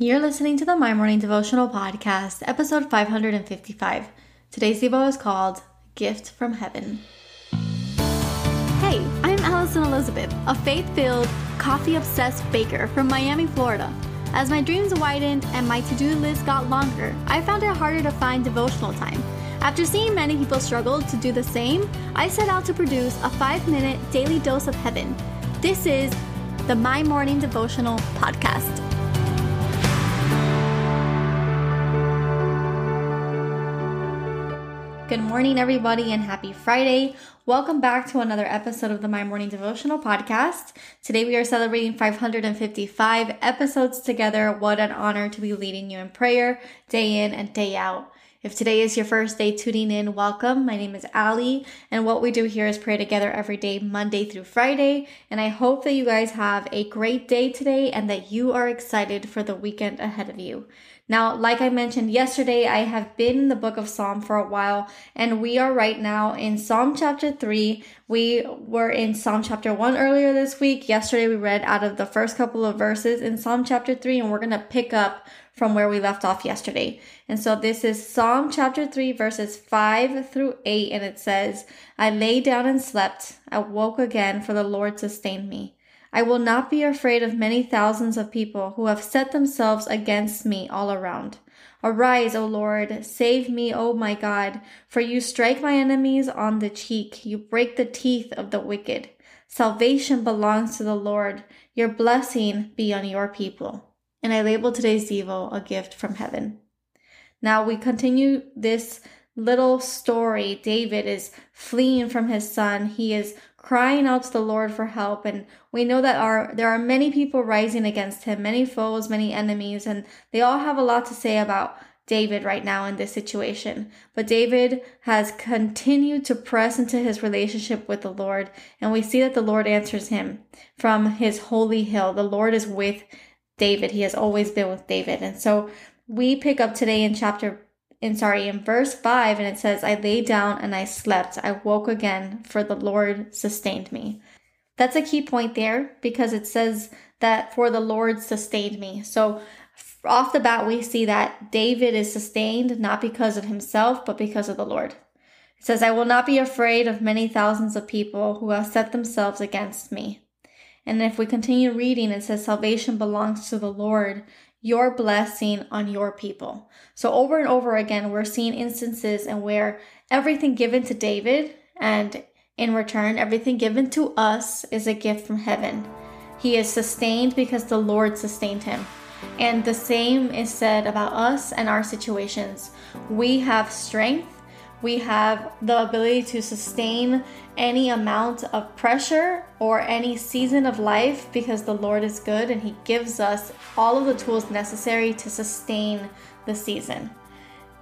You're listening to the My Morning Devotional Podcast, episode 555. Today's Devo is called Gift from Heaven. Hey, I'm Alison Elizabeth, a faith-filled, coffee-obsessed baker from Miami, Florida. As my dreams widened and my to-do list got longer, I found it harder to find devotional time. After seeing many people struggle to do the same, I set out to produce a 5-minute daily dose of heaven. This is the My Morning Devotional Podcast. Good morning, everybody, and happy Friday. Welcome back to another episode of the My Morning Devotional Podcast. Today we are celebrating 555 episodes together. What an honor to be leading you in prayer day in and day out. If today is your first day tuning in, welcome. My name is Ali, and what we do here is pray together every day, Monday through Friday, and I hope that you guys have a great day today and that you are excited for the weekend ahead of you. Now, like I mentioned yesterday, I have been in the book of Psalm for a while, and we are right now in Psalm chapter 3. We were in Psalm chapter 1 earlier this week. Yesterday, we read out of the first couple of verses in Psalm chapter 3, and we're going to pick up from where we left off yesterday. And so this is Psalm chapter 3, verses 5 through 8, and it says, I lay down and slept. I woke again, for the Lord sustained me. I will not be afraid of many thousands of people who have set themselves against me all around. Arise, O Lord, save me, O my God, for you strike my enemies on the cheek. You break the teeth of the wicked. Salvation belongs to the Lord. Your blessing be on your people. And I label today's Devo a gift from heaven. Now we continue this little story. David is fleeing from his son. He is crying out to the Lord for help, and we know that there are many people rising against him, many foes, many enemies, and they all have a lot to say about David right now in this situation. But David has continued to press into his relationship with the Lord, and we see that the Lord answers him from his holy hill. The Lord is with David. He has always been with David. And so we pick up today in verse 5, and it says, I lay down and I slept. I woke again, for the Lord sustained me. That's a key point there, because it says that for the Lord sustained me. So off the bat, we see that David is sustained, not because of himself, but because of the Lord. It says, I will not be afraid of many thousands of people who have set themselves against me. And if we continue reading, it says, salvation belongs to the Lord. Your blessing on your people. So over and over again, we're seeing instances and where everything given to David, and in return, everything given to us, is a gift from heaven. He is sustained because the Lord sustained him. And the same is said about us and our situations. We have strength. We have the ability to sustain any amount of pressure or any season of life because the Lord is good and He gives us all of the tools necessary to sustain the season.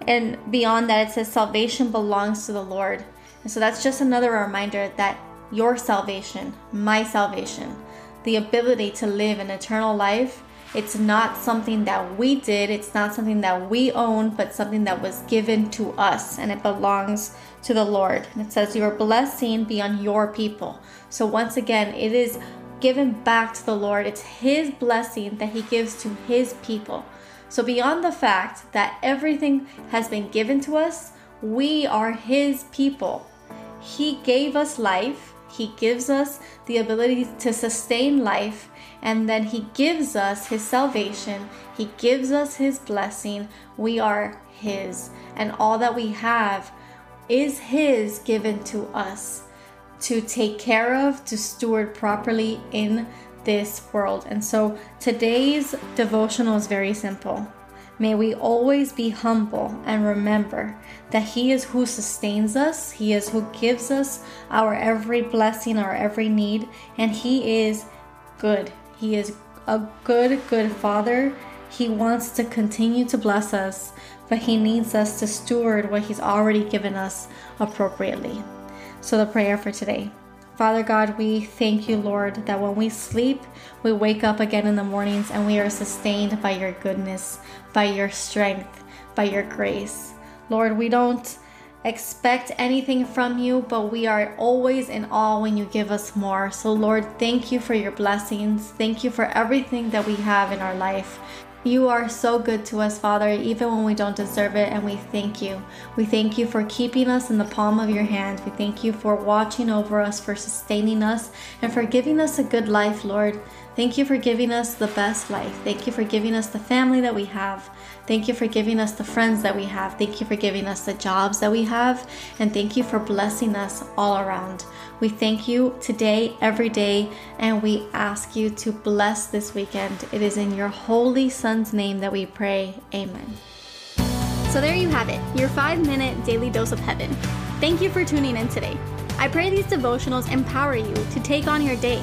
And beyond that, it says salvation belongs to the Lord. And so that's just another reminder that your salvation, my salvation, the ability to live an eternal life, it's not something that we did, it's not something that we own, but something that was given to us, and it belongs to the Lord. And it says, your blessing be on your people. So once again, it is given back to the Lord. It's His blessing that He gives to His people. So beyond the fact that everything has been given to us, we are His people. He gave us life. He gives us the ability to sustain life, and then He gives us His salvation. He gives us His blessing. We are His, and all that we have is His, given to us to take care of, to steward properly in this world. And so today's devotional is very simple. May we always be humble and remember that He is who sustains us. He is who gives us our every blessing, our every need, and He is good. He is a good, good Father. He wants to continue to bless us, but He needs us to steward what He's already given us appropriately. So the prayer for today. Father God, we thank you, Lord, that when we sleep, we wake up again in the mornings and we are sustained by your goodness, by your strength, by your grace. Lord, we don't expect anything from you, but we are always in awe when you give us more. So Lord, thank you for your blessings. Thank you for everything that we have in our life. You are so good to us, Father, even when we don't deserve it, and we thank you. We thank you for keeping us in the palm of your hand. We thank you for watching over us, for sustaining us, and for giving us a good life, Lord. Thank you for giving us the best life. Thank you for giving us the family that we have. Thank you for giving us the friends that we have. Thank you for giving us the jobs that we have. And thank you for blessing us all around. We thank you today, every day, and we ask you to bless this weekend. It is in your holy Son's name that we pray. Amen. So there you have it, your 5-minute daily dose of heaven. Thank you for tuning in today. I pray these devotionals empower you to take on your day.